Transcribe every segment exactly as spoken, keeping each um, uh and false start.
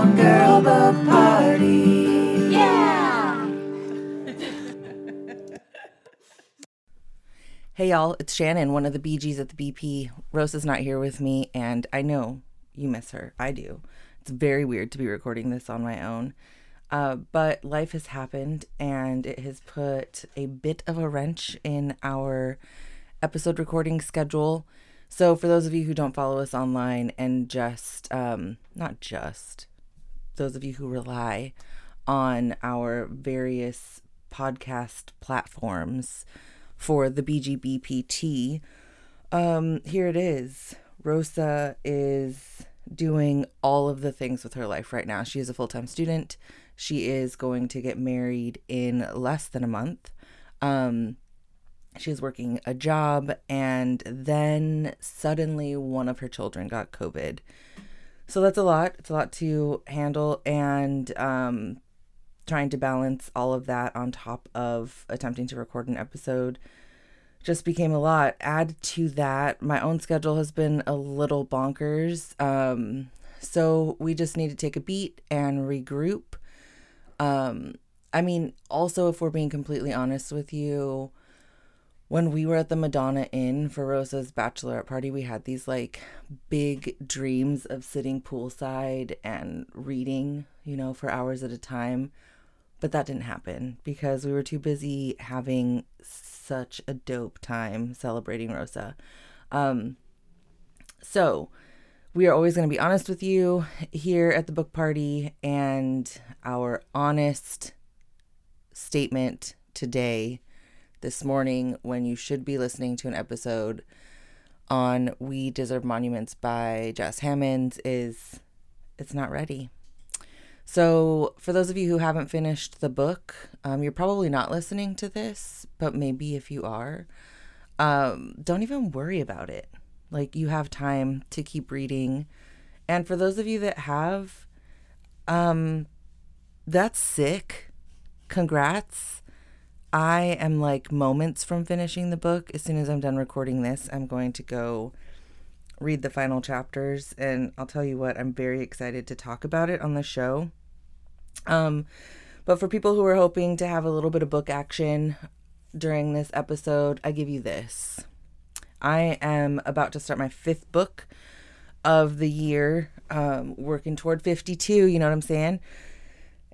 Hometown Girl Book Party. Yeah! Hey, y'all. It's Shannon, one of the B Gs at the B P. Rosa's not here with me, and I know you miss her. I do. It's very weird to be recording this on my own. Uh, but life has happened, and it has put a bit of a wrench in our episode recording schedule. So for those of you who don't follow us online and just, um, not just, those of you who rely on our various podcast platforms for the B G B P T, um, here it is. Rosa is doing all of the things with her life right now. She is a full-time student. She is going to get married in less than a month. Um... She's working a job, and then suddenly one of her children got COVID. So that's a lot. It's a lot to handle, and um, trying to balance all of that on top of attempting to record an episode just became a lot. Add to that, my own schedule has been a little bonkers. Um, so we just need to take a beat and regroup. Um, I mean, also, if we're being completely honest with you, when we were at the Madonna Inn for Rosa's bachelorette party, we had these like big dreams of sitting poolside and reading, you know, for hours at a time. But that didn't happen because we were too busy having such a dope time celebrating Rosa. Um, so we are always going to be honest with you here at the book party, and our honest statement today, this morning, when you should be listening to an episode on We Deserve Monuments by Jess Hammonds, is it's not ready. So for those of you who haven't finished the book, um, you're probably not listening to this, but maybe if you are, um, don't even worry about it. Like, you have time to keep reading. And for those of you that have, um, that's sick. Congrats. I am like moments from finishing the book. As soon as I'm done recording this, I'm going to go read the final chapters, and I'll tell you what, I'm very excited to talk about it on the show. Um, but for people who are hoping to have a little bit of book action during this episode, I give you this. I am about to start my fifth book of the year, um, working toward fifty-two, you know what I'm saying?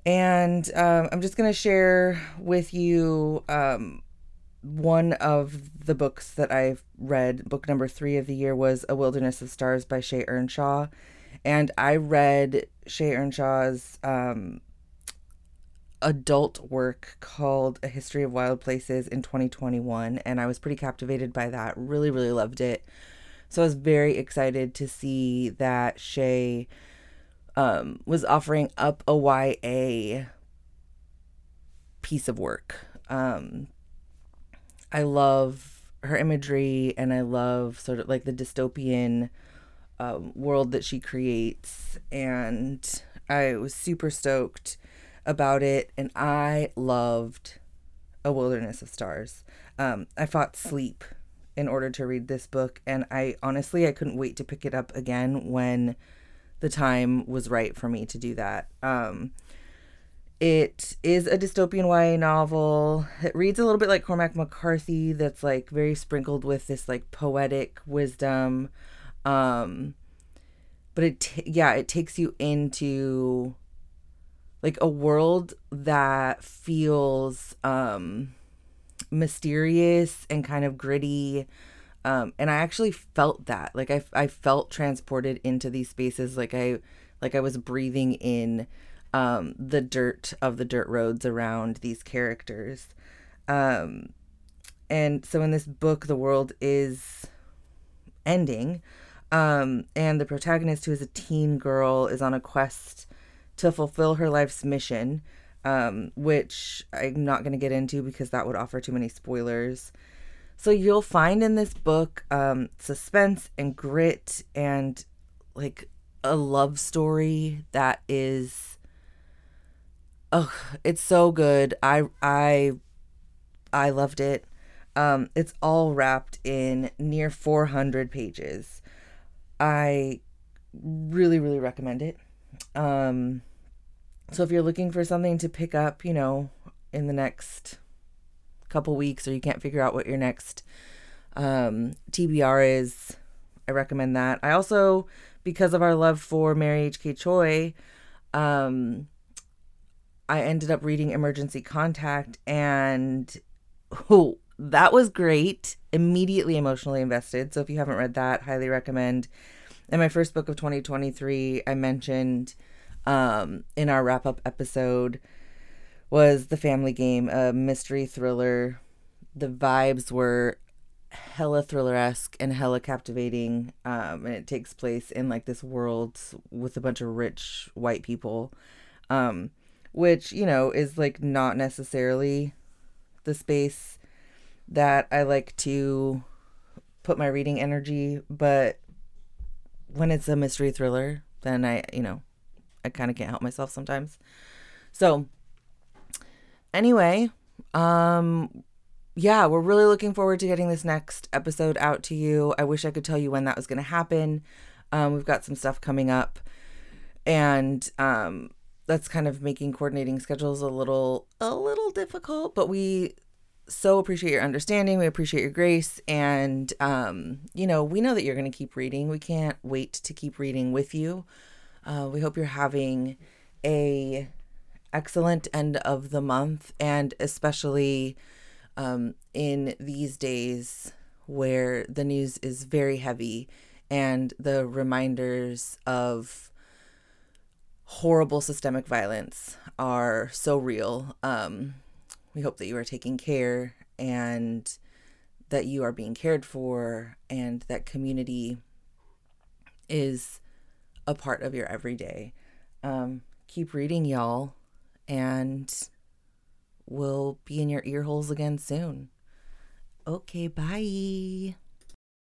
And um, I'm just going to share with you um, one of the books that I've read. Book number three of the year was A Wilderness of Stars by Shay Earnshaw. And I read Shay Earnshaw's um, adult work called A History of Wild Places in twenty twenty-one. And I was pretty captivated by that. Really, really loved it. So I was very excited to see that Shay Um, was offering up a Y A piece of work. Um, I love her imagery, and I love sort of like the dystopian um, world that she creates. And I was super stoked about it. And I loved A Wilderness of Stars. Um, I fought sleep in order to read this book. And I honestly, I couldn't wait to pick it up again when the time was right for me to do that. Um, it is a dystopian Y A novel. It reads a little bit like Cormac McCarthy, that's like very sprinkled with this like poetic wisdom. Um, but it, t- yeah, it takes you into like a world that feels um, mysterious and kind of gritty. Um, and I actually felt that, like I, I felt transported into these spaces. Like I, like I was breathing in um, the dirt of the dirt roads around these characters. Um, and so in this book, the world is ending. Um, and the protagonist, who is a teen girl, is on a quest to fulfill her life's mission, um, which I'm not going to get into because that would offer too many spoilers. So you'll find in this book um, suspense and grit and like a love story that is, oh, it's so good. I I I loved it. Um, it's all wrapped in near four hundred pages. I really, really recommend it. Um, so if you're looking for something to pick up, you know, in the next couple weeks, or you can't figure out what your next um, T B R is, I recommend that. I also, because of our love for Mary H K. Choi, um, I ended up reading Emergency Contact, and oh, that was great. Immediately emotionally invested. So if you haven't read that, highly recommend. In my first book of twenty twenty-three, I mentioned um, in our wrap-up episode was The Family Game, a mystery thriller. The vibes were hella thriller-esque and hella captivating. Um, and it takes place in like this world with a bunch of rich white people, um, which, you know, is like not necessarily the space that I like to put my reading energy, but when it's a mystery thriller, then I, you know, I kind of can't help myself sometimes. So anyway, um, yeah, we're really looking forward to getting this next episode out to you. I wish I could tell you when that was going to happen. Um, we've got some stuff coming up, and um, that's kind of making coordinating schedules a little, a little difficult, but we so appreciate your understanding. We appreciate your grace. And, um, you know, we know that you're going to keep reading. We can't wait to keep reading with you. Uh, we hope you're having a excellent end of the month, and especially um, in these days where the news is very heavy and the reminders of horrible systemic violence are so real. Um, We hope that you are taking care, and that you are being cared for, and that community is a part of your everyday. Um, keep reading, y'all, and we'll be in your ear holes again soon. Okay, bye.